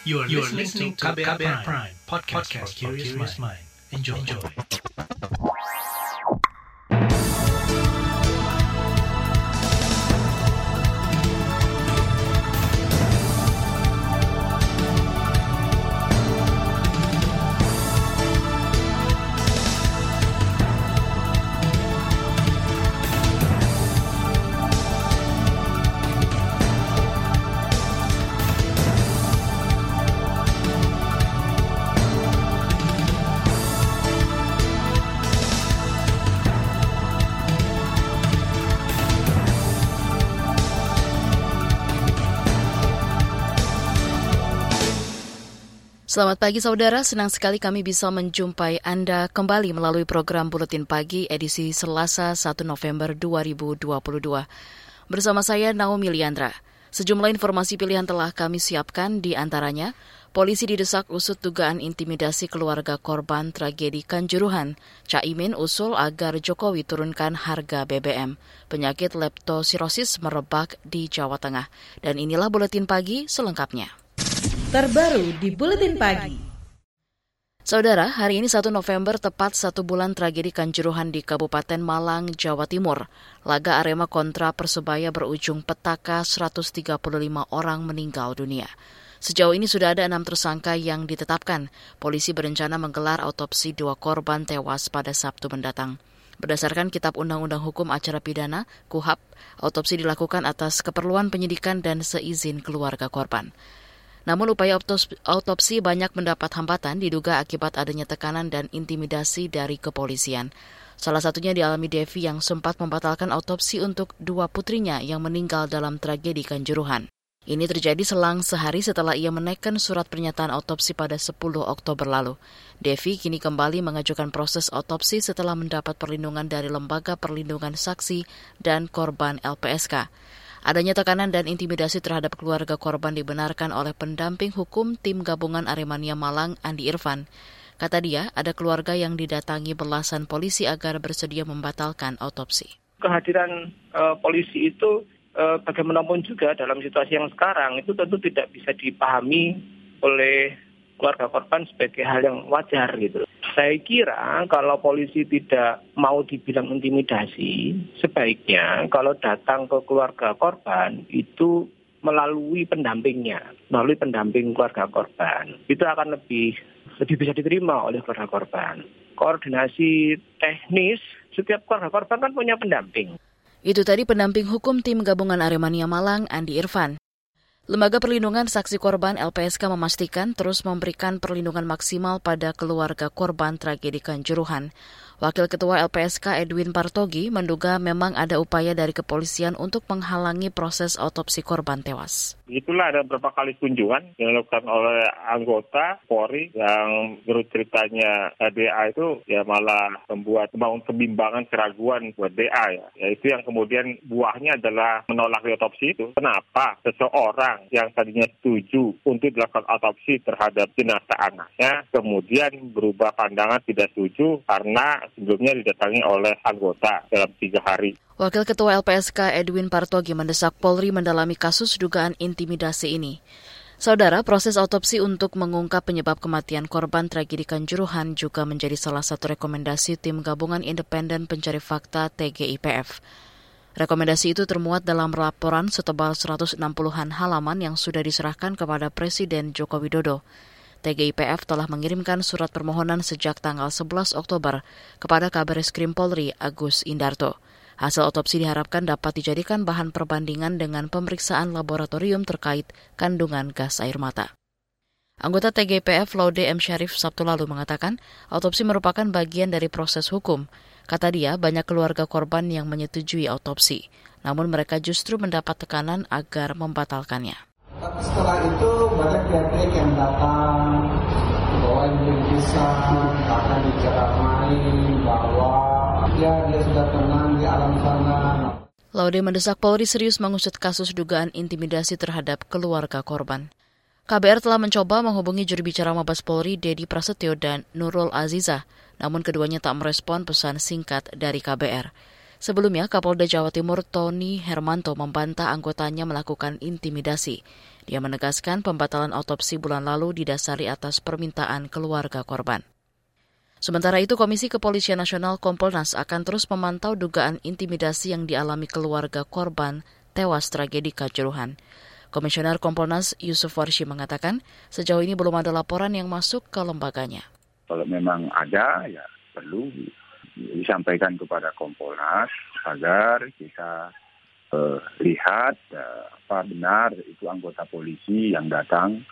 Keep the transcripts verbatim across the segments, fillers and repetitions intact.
You are, you are listening, listening to Kabear Kabe Prime, podcast, podcast for curious mind. Enjoy. Enjoy. Selamat pagi saudara, senang sekali kami bisa menjumpai Anda kembali melalui program Buletin Pagi edisi Selasa satu November dua ribu dua puluh dua. Bersama saya Naomi Liandra. Sejumlah informasi pilihan telah kami siapkan, di antaranya polisi didesak usut dugaan intimidasi keluarga korban tragedi Kanjuruhan. Caimin usul agar Jokowi turunkan harga B B M. Penyakit leptosirosis merebak di Jawa Tengah. Dan inilah Buletin Pagi selengkapnya. Terbaru di Buletin Pagi. Saudara, hari ini satu November tepat satu bulan tragedi Kanjuruhan di Kabupaten Malang, Jawa Timur. Laga Arema kontra Persebaya berujung petaka seratus tiga puluh lima orang meninggal dunia. Sejauh ini sudah ada enam tersangka yang ditetapkan. Polisi berencana menggelar autopsi dua korban tewas pada Sabtu mendatang. Berdasarkan Kitab Undang-Undang Hukum Acara Pidana, K U H A P, autopsi dilakukan atas keperluan penyidikan dan seizin keluarga korban. Namun upaya autopsi banyak mendapat hambatan diduga akibat adanya tekanan dan intimidasi dari kepolisian. Salah satunya dialami Devi yang sempat membatalkan autopsi untuk dua putrinya yang meninggal dalam tragedi Kanjuruhan. Ini terjadi selang sehari setelah ia menaikkan surat pernyataan autopsi pada sepuluh Oktober lalu. Devi kini kembali mengajukan proses autopsi setelah mendapat perlindungan dari Lembaga Perlindungan Saksi dan Korban L P S K. Adanya tekanan dan intimidasi terhadap keluarga korban dibenarkan oleh pendamping hukum tim gabungan Aremania Malang, Andi Irfan. Kata dia, ada keluarga yang didatangi belasan polisi agar bersedia membatalkan autopsi. Kehadiran uh, polisi itu uh, bagaimanapun juga dalam situasi yang sekarang itu tentu tidak bisa dipahami oleh keluarga korban sebagai hal yang wajar gitu. Saya kira kalau polisi tidak mau dibilang intimidasi, sebaiknya kalau datang ke keluarga korban itu melalui pendampingnya, melalui pendamping keluarga korban. Itu akan lebih lebih bisa diterima oleh keluarga korban. Koordinasi teknis, setiap keluarga korban kan punya pendamping. Itu tadi pendamping hukum tim gabungan Aremania Malang, Andi Irfan. Lembaga Perlindungan Saksi Korban L P S K memastikan terus memberikan perlindungan maksimal pada keluarga korban tragedi Kanjuruhan. Wakil Ketua L P S K Edwin Partogi menduga memang ada upaya dari kepolisian untuk menghalangi proses autopsi korban tewas. Itulah ada beberapa kali kunjungan yang dilakukan oleh anggota Polri yang menurut ceritanya D A itu ya malah membuat membangun kebimbangan, keraguan buat D A ya. Ya itu yang kemudian buahnya adalah menolak autopsi itu. Kenapa seseorang yang tadinya setuju untuk dilakukan autopsi terhadap jenazah anaknya, kemudian berubah pandangan tidak setuju karena sebelumnya didatangi oleh anggota dalam tiga hari. Wakil Ketua L P S K Edwin Partogi mendesak Polri mendalami kasus dugaan intimidasi ini. Saudara, proses autopsi untuk mengungkap penyebab kematian korban tragedi Kanjuruhan juga menjadi salah satu rekomendasi tim gabungan independen pencari fakta T G I P F. Rekomendasi itu termuat dalam laporan setebal seratus enam puluhan halaman yang sudah diserahkan kepada Presiden Joko Widodo. T G I P F telah mengirimkan surat permohonan sejak tanggal sebelas Oktober kepada Kabareskrim Polri Agus Indarto. Hasil otopsi diharapkan dapat dijadikan bahan perbandingan dengan pemeriksaan laboratorium terkait kandungan gas air mata. Anggota T G I P F Laude M. Syarif Sabtu lalu mengatakan autopsi merupakan bagian dari proses hukum. Kata dia, banyak keluarga korban yang menyetujui autopsi. Namun mereka justru mendapat tekanan agar membatalkannya. Tapi setelah itu banyak pihak-pihak yang datang, bahwa ini kisah, akan diceramai, bahwa ya dia sudah tenang di alam sana. Laude mendesak Polri serius mengusut kasus dugaan intimidasi terhadap keluarga korban. K B R telah mencoba menghubungi juru bicara Mabes Polri Dedi Prasetyo dan Nurul Azizah, namun keduanya tak merespon pesan singkat dari K B R. Sebelumnya, Kapolda Jawa Timur Tony Hermanto membantah anggotanya melakukan intimidasi. Dia menegaskan pembatalan otopsi bulan lalu didasari atas permintaan keluarga korban. Sementara itu, Komisi Kepolisian Nasional Kompolnas akan terus memantau dugaan intimidasi yang dialami keluarga korban tewas tragedi Kanjuruhan. Komisioner Kompolnas Yusuf Warsi mengatakan sejauh ini belum ada laporan yang masuk ke lembaganya. Kalau memang ada, ya perlu disampaikan kepada Kompolnas agar kita eh, lihat eh, apa benar itu anggota polisi yang datang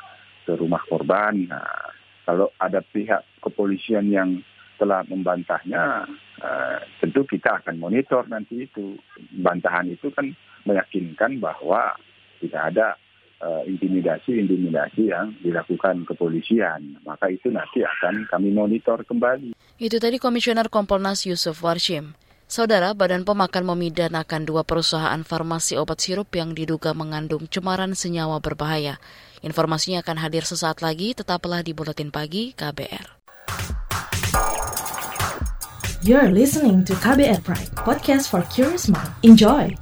ke rumah korban. Nah, kalau ada pihak kepolisian yang telah membantahnya, eh, tentu kita akan monitor nanti itu. Bantahan itu kan meyakinkan bahwa tidak ada eh, intimidasi-intimidasi yang dilakukan kepolisian. Maka itu nanti akan kami monitor kembali. Itu tadi Komisioner Kompolnas Yusuf Warsim. Saudara, Badan P O M akan memidanakan dua perusahaan farmasi obat sirup yang diduga mengandung cemaran senyawa berbahaya. Informasinya akan hadir sesaat lagi, tetaplah di Buletin Pagi K B R. You're listening to K B R Prime, podcast for curious mind. Enjoy!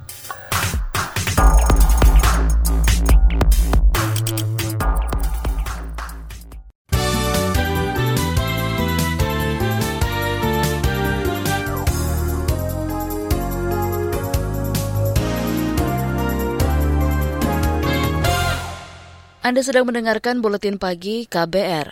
Anda sedang mendengarkan Buletin Pagi K B R.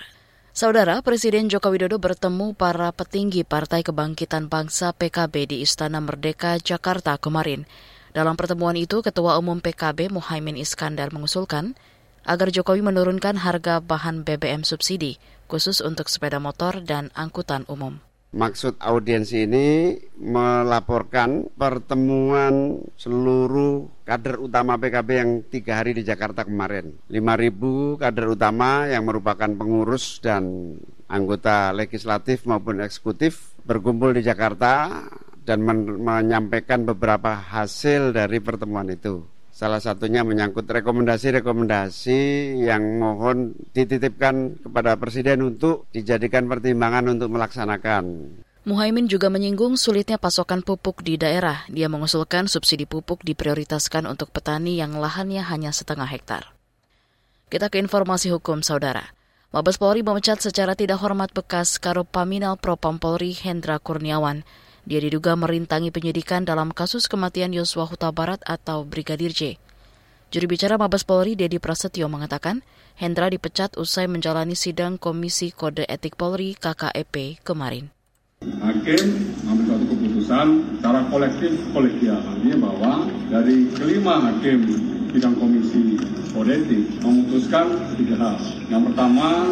Saudara, Presiden Joko Widodo bertemu para petinggi Partai Kebangkitan Bangsa P K B di Istana Merdeka, Jakarta kemarin. Dalam pertemuan itu, Ketua Umum P K B Muhaimin Iskandar mengusulkan agar Jokowi menurunkan harga bahan B B M subsidi, khusus untuk sepeda motor dan angkutan umum. Maksud audiensi ini melaporkan pertemuan seluruh kader utama P K B yang tiga hari di Jakarta kemarin. lima ribu kader utama yang merupakan pengurus dan anggota legislatif maupun eksekutif berkumpul di Jakarta dan men- menyampaikan beberapa hasil dari pertemuan itu. Salah satunya menyangkut rekomendasi-rekomendasi yang mohon dititipkan kepada Presiden untuk dijadikan pertimbangan untuk melaksanakan. Muhaimin juga menyinggung sulitnya pasokan pupuk di daerah. Dia mengusulkan subsidi pupuk diprioritaskan untuk petani yang lahannya hanya setengah hektar. Kita ke informasi hukum, Saudara. Mabes Polri memecat secara tidak hormat bekas Karup Paminal Propam Polri Hendra Kurniawan. Dia diduga merintangi penyidikan dalam kasus kematian Yosua Hutabarat atau Brigadir J. Juru bicara Mabes Polri Dedi Prasetyo mengatakan Hendra dipecat usai menjalani sidang Komisi Kode Etik Polri K K E P kemarin. Hakim mengambil satu keputusan secara kolektif kolegial, artinya bahwa dari kelima hakim sidang Komisi Kode Etik memutuskan tiga hal. Yang pertama,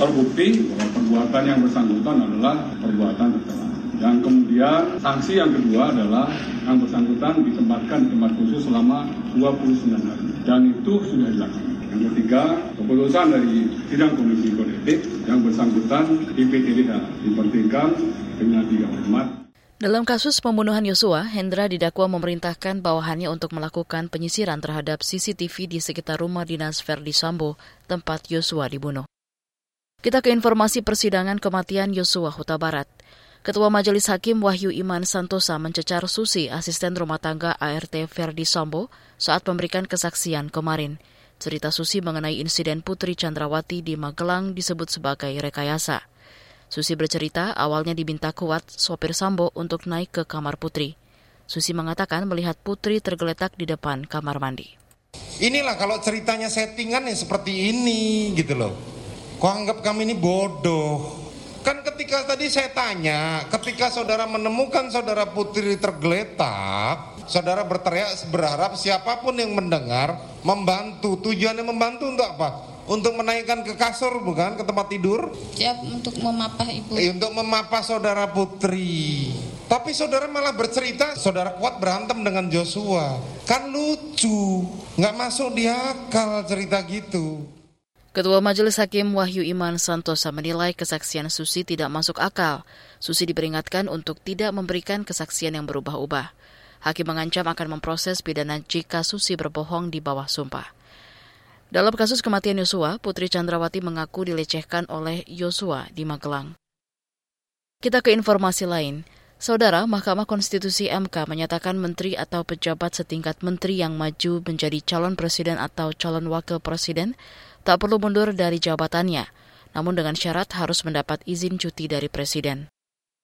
terbukti bahwa perbuatan yang bersangkutan adalah perbuatan tercela. Yang kemudian sanksi yang kedua adalah yang bersangkutan ditempatkan di tempat khusus selama dua puluh sembilan hari. Dan itu sudah dilakukan. Yang ketiga, keputusan dari sidang Komisi Kode Etik yang bersangkutan I P T D H dipertimbangkan dengan tidak hormat. Dalam kasus pembunuhan Yosua, Hendra didakwa memerintahkan bawahannya untuk melakukan penyisiran terhadap C C T V di sekitar rumah dinas Verdi Sambo, tempat Yosua dibunuh. Kita ke informasi persidangan kematian Yosua Huta Barat. Ketua Majelis Hakim Wahyu Iman Santosa mencecar Susi, asisten rumah tangga A R T Verdi Sambo, saat memberikan kesaksian kemarin. Cerita Susi mengenai insiden Putri Chandrawati di Magelang disebut sebagai rekayasa. Susi bercerita awalnya diminta kuat sopir Sambo untuk naik ke kamar Putri. Susi mengatakan melihat Putri tergeletak di depan kamar mandi. Inilah kalau ceritanya settingan ya seperti ini gitu loh. Kok anggap kami ini bodoh? Kan ketika tadi saya tanya, ketika saudara menemukan saudara Putri tergeletak, saudara berteriak berharap siapapun yang mendengar membantu. Tujuannya membantu untuk apa? Untuk menaikkan ke kasur, bukan ke tempat tidur? Ya, untuk memapah ibu. Eh, untuk memapah saudara Putri. Tapi saudara malah bercerita saudara Kuat berantem dengan Joshua. Kan lucu, nggak masuk di akal cerita gitu. Ketua Majelis Hakim Wahyu Iman Santosa menilai kesaksian Susi tidak masuk akal. Susi diperingatkan untuk tidak memberikan kesaksian yang berubah-ubah. Hakim mengancam akan memproses pidana jika Susi berbohong di bawah sumpah. Dalam kasus kematian Yosua, Putri Chandrawati mengaku dilecehkan oleh Yosua di Magelang. Kita ke informasi lain. Saudara, Mahkamah Konstitusi M K menyatakan menteri atau pejabat setingkat menteri yang maju menjadi calon presiden atau calon wakil presiden tak perlu mundur dari jabatannya, namun dengan syarat harus mendapat izin cuti dari presiden.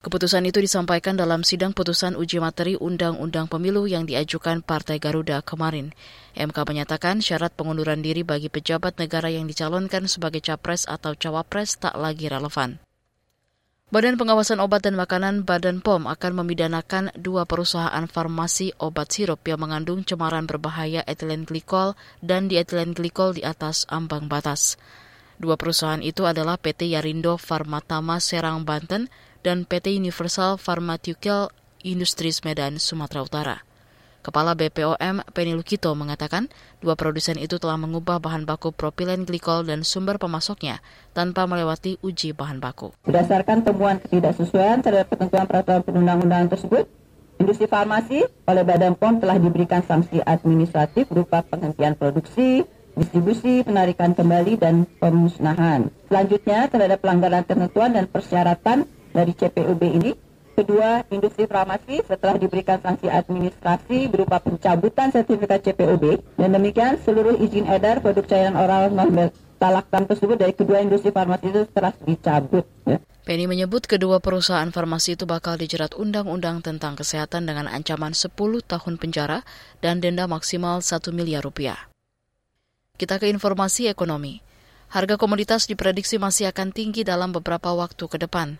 Keputusan itu disampaikan dalam sidang putusan uji materi Undang-Undang Pemilu yang diajukan Partai Garuda kemarin. M K menyatakan syarat pengunduran diri bagi pejabat negara yang dicalonkan sebagai capres atau cawapres tak lagi relevan. Badan Pengawasan Obat dan Makanan Badan P O M akan memidanakan dua perusahaan farmasi obat sirup yang mengandung cemaran berbahaya etilen glikol dan dietilen glikol di atas ambang batas. Dua perusahaan itu adalah P T Yarindo Farmatama Serang Banten dan P T Universal Pharmaceutical Industries Medan Sumatera Utara. Kepala B P O M Penny Lukito mengatakan dua produsen itu telah mengubah bahan baku propilen glikol dan sumber pemasoknya tanpa melewati uji bahan baku. Berdasarkan temuan ketidaksesuaian terhadap ketentuan peraturan perundang-undangan tersebut, industri farmasi oleh Badan P O M telah diberikan sanksi administratif berupa penghentian produksi, distribusi, penarikan kembali, dan pemusnahan. Selanjutnya, terhadap pelanggaran ketentuan dan persyaratan dari C P O B ini, kedua, industri farmasi setelah diberikan sanksi administrasi berupa pencabutan sertifikat C P O B, dan demikian seluruh izin edar produk cairan oral non-beltalaktan tersebut dari kedua industri farmasi itu telah dicabut. Ya. Penny menyebut kedua perusahaan farmasi itu bakal dijerat undang-undang tentang kesehatan dengan ancaman sepuluh tahun penjara dan denda maksimal satu miliar rupiah. Kita ke informasi ekonomi. Harga komoditas diprediksi masih akan tinggi dalam beberapa waktu ke depan.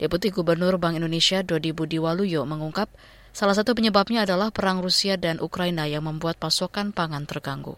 Deputi Gubernur Bank Indonesia Dodi Budi Waluyo mengungkap, salah satu penyebabnya adalah perang Rusia dan Ukraina yang membuat pasokan pangan terganggu.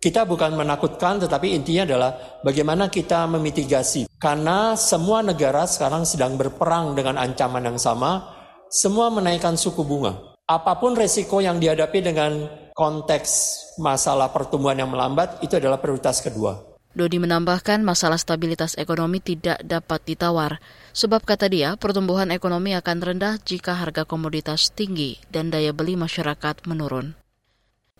Kita bukan menakutkan, tetapi intinya adalah bagaimana kita memitigasi. Karena semua negara sekarang sedang berperang dengan ancaman yang sama, semua menaikkan suku bunga. Apapun resiko yang dihadapi dengan konteks masalah pertumbuhan yang melambat, itu adalah prioritas kedua. Dodi menambahkan masalah stabilitas ekonomi tidak dapat ditawar. Sebab kata dia, pertumbuhan ekonomi akan rendah jika harga komoditas tinggi dan daya beli masyarakat menurun.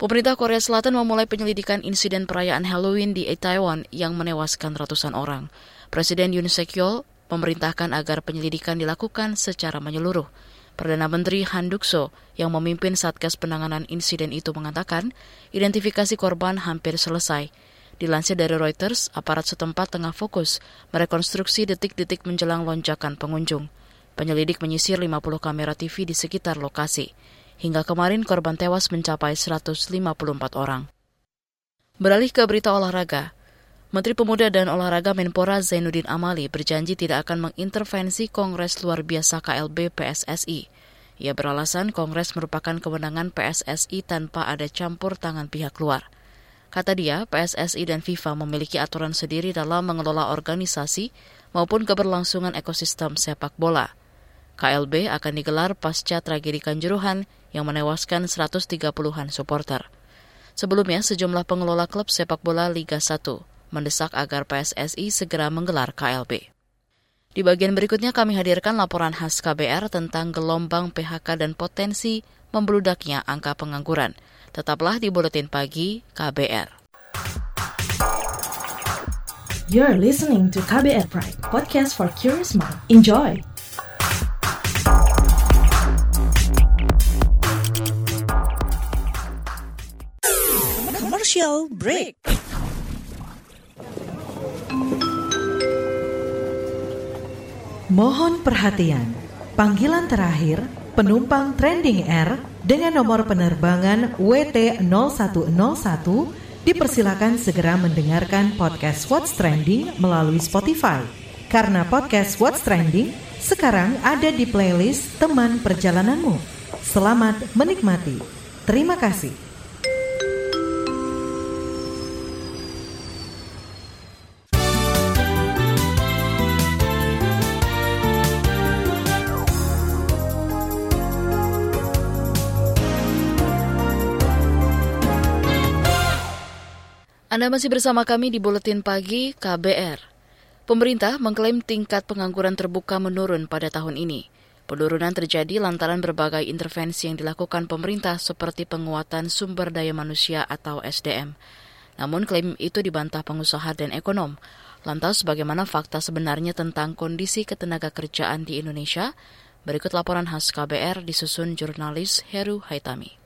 Pemerintah Korea Selatan memulai penyelidikan insiden perayaan Halloween di Itaewon yang menewaskan ratusan orang. Presiden Yoon Suk-yeol memerintahkan agar penyelidikan dilakukan secara menyeluruh. Perdana Menteri Han Duksoo yang memimpin Satgas Penanganan Insiden itu mengatakan identifikasi korban hampir selesai. Dilansir dari Reuters, aparat setempat tengah fokus merekonstruksi detik-detik menjelang lonjakan pengunjung. Penyelidik menyisir lima puluh kamera T V di sekitar lokasi. Hingga kemarin korban tewas mencapai seratus lima puluh empat orang. Beralih ke berita olahraga. Menteri Pemuda dan Olahraga Menpora Zainuddin Amali berjanji tidak akan mengintervensi Kongres Luar Biasa K L B P S S I. Ia beralasan Kongres merupakan kewenangan P S S I tanpa ada campur tangan pihak luar. Kata dia, P S S I dan FIFA memiliki aturan sendiri dalam mengelola organisasi maupun keberlangsungan ekosistem sepak bola. K L B akan digelar pasca tragedi Kanjuruhan yang menewaskan seratus tiga puluhan supporter. Sebelumnya, sejumlah pengelola klub sepak bola Liga satu mendesak agar P S S I segera menggelar K L B. Di bagian berikutnya kami hadirkan laporan khas K B R tentang gelombang P H K dan potensi membludaknya angka pengangguran. Tetaplah di Buletin Pagi K B R. You're listening to K B R Prime, podcast for curious mind. Enjoy! Commercial break. Mohon perhatian, panggilan terakhir penumpang Trending Air dengan nomor penerbangan W T nol satu nol satu dipersilakan segera mendengarkan podcast What's Trending melalui Spotify. Karena podcast What's Trending sekarang ada di playlist teman perjalananmu. Selamat menikmati. Terima kasih. Anda masih bersama kami di Buletin Pagi K B R. Pemerintah mengklaim tingkat pengangguran terbuka menurun pada tahun ini. Penurunan terjadi lantaran berbagai intervensi yang dilakukan pemerintah seperti penguatan sumber daya manusia atau S D M. Namun klaim itu dibantah pengusaha dan ekonom. Lantas bagaimana fakta sebenarnya tentang kondisi ketenaga kerjaan di Indonesia? Berikut laporan khas K B R disusun jurnalis Heru Haitami.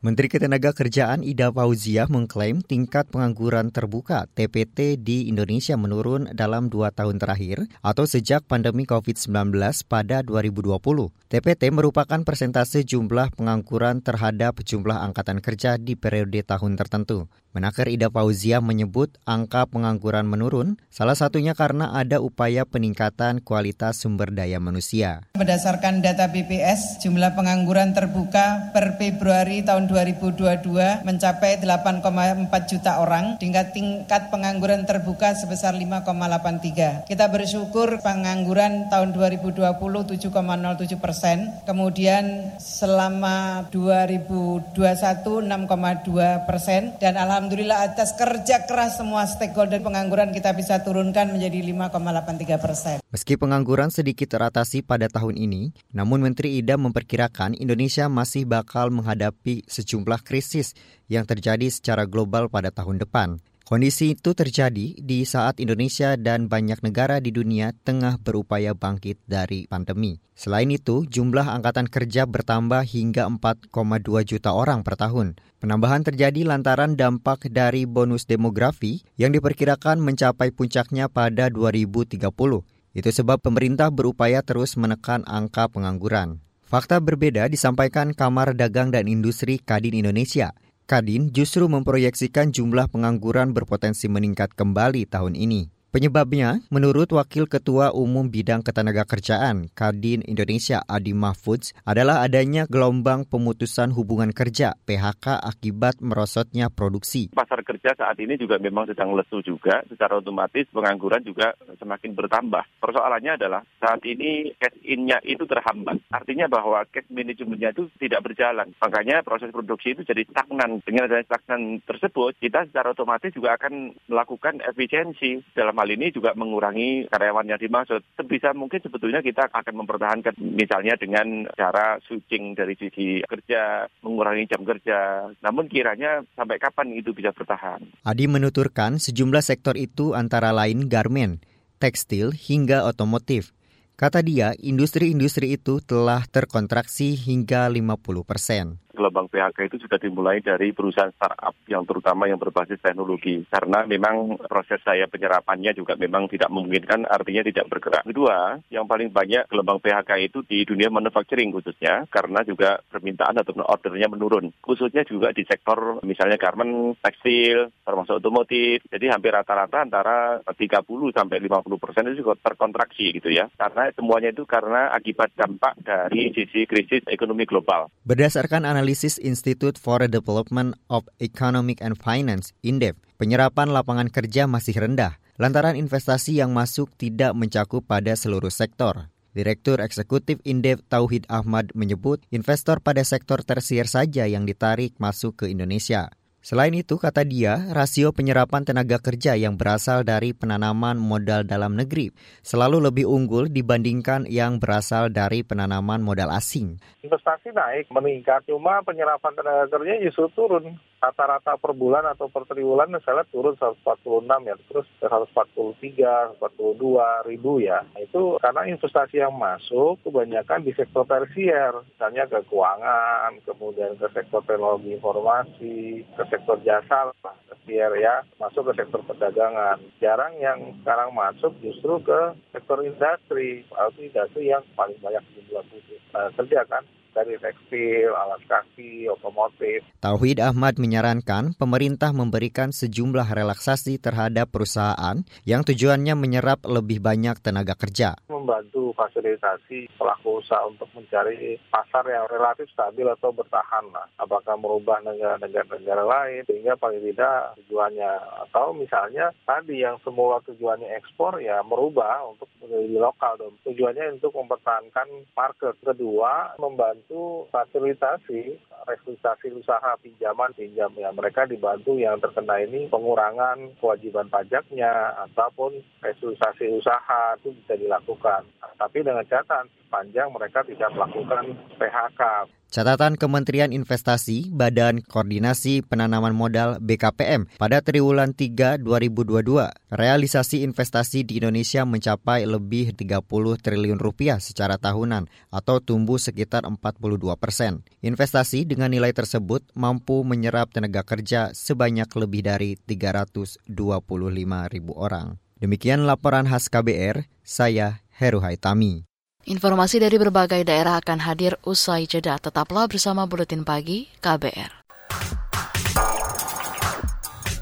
Menteri Ketenagakerjaan Ida Fauziah mengklaim tingkat pengangguran terbuka T P T di Indonesia menurun dalam dua tahun terakhir atau sejak pandemi covid sembilan belas pada dua ribu dua puluh. T P T merupakan persentase jumlah pengangguran terhadap jumlah angkatan kerja di periode tahun tertentu. Menaker Ida Fauziah menyebut angka pengangguran menurun, salah satunya karena ada upaya peningkatan kualitas sumber daya manusia. Berdasarkan data B P S, jumlah pengangguran terbuka per Februari tahun dua ribu dua puluh dua mencapai delapan koma empat juta orang, dengan tingkat pengangguran terbuka sebesar lima koma delapan tiga. Kita bersyukur pengangguran tahun dua ribu dua puluh tujuh koma nol tujuh persen, kemudian selama dua ribu dua puluh satu enam koma dua persen, dan alhamdulillah Alhamdulillah atas kerja keras semua stakeholder pengangguran kita bisa turunkan menjadi lima koma delapan tiga persen. Meski pengangguran sedikit teratasi pada tahun ini, namun Menteri Ida memperkirakan Indonesia masih bakal menghadapi sejumlah krisis yang terjadi secara global pada tahun depan. Kondisi itu terjadi di saat Indonesia dan banyak negara di dunia tengah berupaya bangkit dari pandemi. Selain itu, jumlah angkatan kerja bertambah hingga empat koma dua juta orang per tahun. Penambahan terjadi lantaran dampak dari bonus demografi yang diperkirakan mencapai puncaknya pada dua ribu tiga puluh. Itu sebab pemerintah berupaya terus menekan angka pengangguran. Fakta berbeda disampaikan Kamar Dagang dan Industri Kadin Indonesia. Kadin justru memproyeksikan jumlah pengangguran berpotensi meningkat kembali tahun ini. Penyebabnya, menurut Wakil Ketua Umum Bidang Ketenagakerjaan Kadin Indonesia Adi Mahfudz, adalah adanya gelombang pemutusan hubungan kerja P H K akibat merosotnya produksi. Pasar kerja saat ini juga memang sedang lesu juga, secara otomatis pengangguran juga semakin bertambah. Persoalannya adalah saat ini cash in-nya itu terhambat, artinya bahwa cash management-nya itu tidak berjalan. Makanya proses produksi itu jadi stagnan. Dengan adanya stagnan tersebut, kita secara otomatis juga akan melakukan efisiensi. Dalam hal ini juga mengurangi karyawan yang dimaksud. Sebisa mungkin sebetulnya kita akan mempertahankan, misalnya dengan cara switching dari sisi kerja, mengurangi jam kerja. Namun kiranya sampai kapan itu bisa bertahan? Adi menuturkan sejumlah sektor itu antara lain garmen, tekstil, hingga otomotif. Kata dia, industri-industri itu telah terkontraksi hingga lima puluh persen. Gelombang P H K itu sudah dimulai dari perusahaan startup yang terutama yang berbasis teknologi. Karena memang proses daya penyerapannya juga memang tidak memungkinkan, artinya tidak bergerak. Kedua, yang paling banyak gelombang P H K itu di dunia manufacturing khususnya, karena juga permintaan atau ordernya menurun. Khususnya juga di sektor misalnya garment, tekstil, termasuk otomotif. Jadi hampir rata-rata antara tiga puluh sampai lima puluh persen itu juga terkontraksi gitu ya. Karena semuanya itu karena akibat dampak dari sisi krisis ekonomi global. Berdasarkan analisis Institute for Development of Economic and Finance, Indef, penyerapan lapangan kerja masih rendah lantaran investasi yang masuk tidak mencakup pada seluruh sektor. Direktur Eksekutif Indef Tauhid Ahmad menyebut investor pada sektor tersier saja yang ditarik masuk ke Indonesia. Selain itu, kata dia, rasio penyerapan tenaga kerja yang berasal dari penanaman modal dalam negeri selalu lebih unggul dibandingkan yang berasal dari penanaman modal asing. Investasi naik, meningkat, cuma penyerapan tenaga kerja justru turun. Rata-rata per bulan atau per triwulan misalnya turun seratus empat puluh enam ya, terus seratus empat puluh tiga, seratus empat puluh dua ribu ya. Itu karena investasi yang masuk kebanyakan di sektor tersier, misalnya ke keuangan, kemudian ke sektor teknologi informasi, ke sektor jasa, tersier ya, masuk ke sektor perdagangan. Jarang yang sekarang masuk justru ke sektor industri, atau industri yang paling banyak jumlah uh, kerja kan. Dari tekstil, alat kaki, otomotif. Tauhid Ahmad menyarankan pemerintah memberikan sejumlah relaksasi terhadap perusahaan yang tujuannya menyerap lebih banyak tenaga kerja. Membantu fasilitasi pelaku usaha untuk mencari pasar yang relatif stabil atau bertahan lah. Apakah merubah negara-negara lain sehingga paling tidak tujuannya, atau misalnya tadi yang semula tujuannya ekspor ya merubah untuk menjadi lokal. Tujuannya untuk mempertahankan market. Kedua, membantu itu fasilitasi, restrukturisasi usaha, pinjaman, pinjam ya, mereka dibantu yang terkena ini pengurangan kewajiban pajaknya ataupun restrukturisasi usaha itu bisa dilakukan. kesehatan. Tapi dengan catatan sepanjang mereka tidak melakukan P H K. Catatan Kementerian Investasi Badan Koordinasi Penanaman Modal B K P M pada triwulan tiga dua ribu dua puluh dua, realisasi investasi di Indonesia mencapai lebih tiga puluh triliun rupiah secara tahunan atau tumbuh sekitar empat puluh dua persen. Investasi dengan nilai tersebut mampu menyerap tenaga kerja sebanyak lebih dari tiga ratus dua puluh lima ribu orang. Demikian laporan khas K B R, saya Heru Haitami. Informasi dari berbagai daerah akan hadir usai jeda. Tetaplah bersama Buletin Pagi K B R.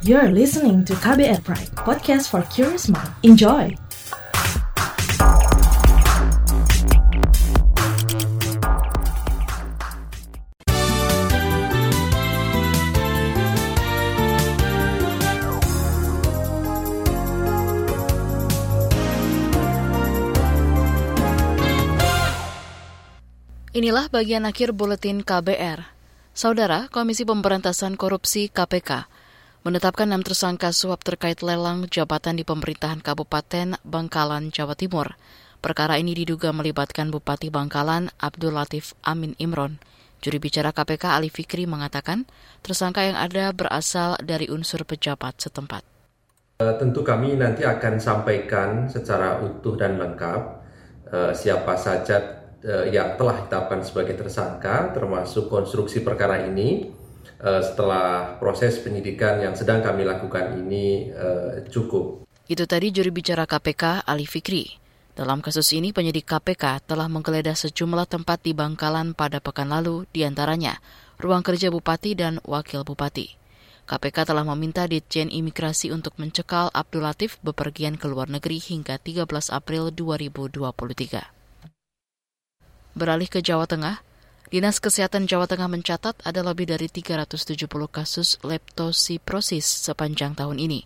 You're listening to K B R Prime, podcast for curious mind. Enjoy! Inilah bagian akhir Buletin K B R. Saudara, Komisi Pemberantasan Korupsi K P K menetapkan enam tersangka suap terkait lelang jabatan di pemerintahan Kabupaten Bangkalan, Jawa Timur. Perkara ini diduga melibatkan Bupati Bangkalan Abdul Latif Amin Imron. Juri bicara K P K Ali Fikri mengatakan tersangka yang ada berasal dari unsur pejabat setempat. Tentu kami nanti akan sampaikan secara utuh dan lengkap siapa saja yang telah ditetapkan sebagai tersangka, termasuk konstruksi perkara ini setelah proses penyidikan yang sedang kami lakukan ini cukup. Itu tadi juri bicara K P K Ali Fikri. Dalam kasus ini penyidik K P K telah menggeledah sejumlah tempat di Bangkalan pada pekan lalu, diantaranya ruang kerja Bupati dan Wakil Bupati. K P K telah meminta Ditjen Imigrasi untuk mencekal Abdul Latif bepergian ke luar negeri hingga tiga belas April dua ribu dua puluh tiga. Beralih ke Jawa Tengah, Dinas Kesehatan Jawa Tengah mencatat ada lebih dari tiga ratus tujuh puluh kasus leptospirosis sepanjang tahun ini.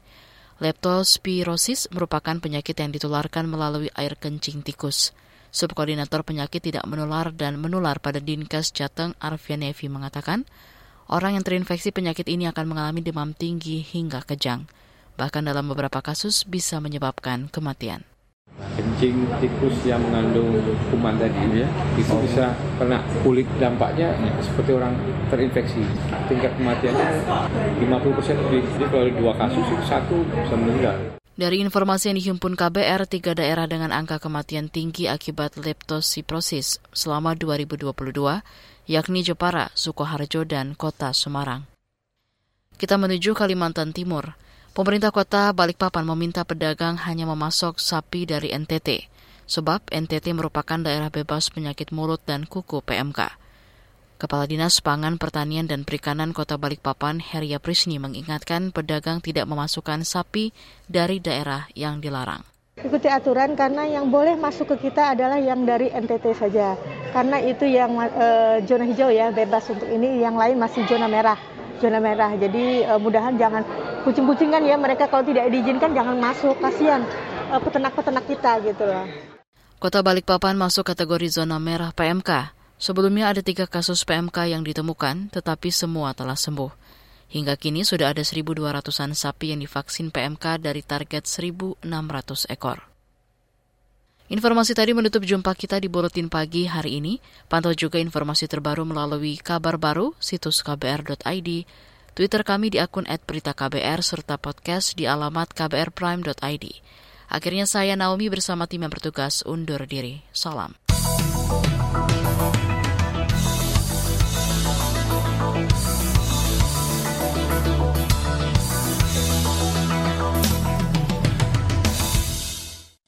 Leptospirosis merupakan penyakit yang ditularkan melalui air kencing tikus. Subkoordinator penyakit tidak menular dan menular pada Dinkes Jateng Arfianevi mengatakan, orang yang terinfeksi penyakit ini akan mengalami demam tinggi hingga kejang. Bahkan dalam beberapa kasus bisa menyebabkan kematian. Kencing tikus yang mengandung kuman tadi ya, itu bisa kena kulit, dampaknya seperti orang terinfeksi. Tingkat kematiannya lima puluh persen lebih. Jadi kalau dua kasus itu satu bisa meninggal. Dari informasi yang dihimpun K B R, tiga daerah dengan angka kematian tinggi akibat leptospirosis selama dua ribu dua puluh dua, yakni Jepara, Sukoharjo, dan Kota Semarang. Kita menuju Kalimantan Timur. Pemerintah kota Balikpapan meminta pedagang hanya memasok sapi dari N T T, sebab N T T merupakan daerah bebas penyakit mulut dan kuku P M K. Kepala Dinas Pangan, Pertanian, dan Perikanan Kota Balikpapan, Heria Prisni, mengingatkan pedagang tidak memasukkan sapi dari daerah yang dilarang. Ikuti aturan karena yang boleh masuk ke kita adalah yang dari N T T saja. Karena itu yang eh, zona hijau ya, bebas untuk ini, yang lain masih zona merah. zona merah. Jadi uh, mudahan jangan kucing-kucing kan ya, mereka kalau tidak diizinkan jangan masuk, kasihan uh, peternak-peternak kita gitu loh. Kota Balikpapan masuk kategori zona merah P M K. Sebelumnya ada tiga kasus P M K yang ditemukan, tetapi semua telah sembuh. Hingga kini sudah ada seribu dua ratusan sapi yang divaksin P M K dari target seribu enam ratus ekor. Informasi tadi menutup jumpa kita di Buletin Pagi hari ini. Pantau juga informasi terbaru melalui kabar baru, situs k b r dot i d, Twitter kami di akun at berita k b r, serta podcast di alamat k b r prime dot i d. Akhirnya saya Naomi bersama tim yang bertugas undur diri. Salam.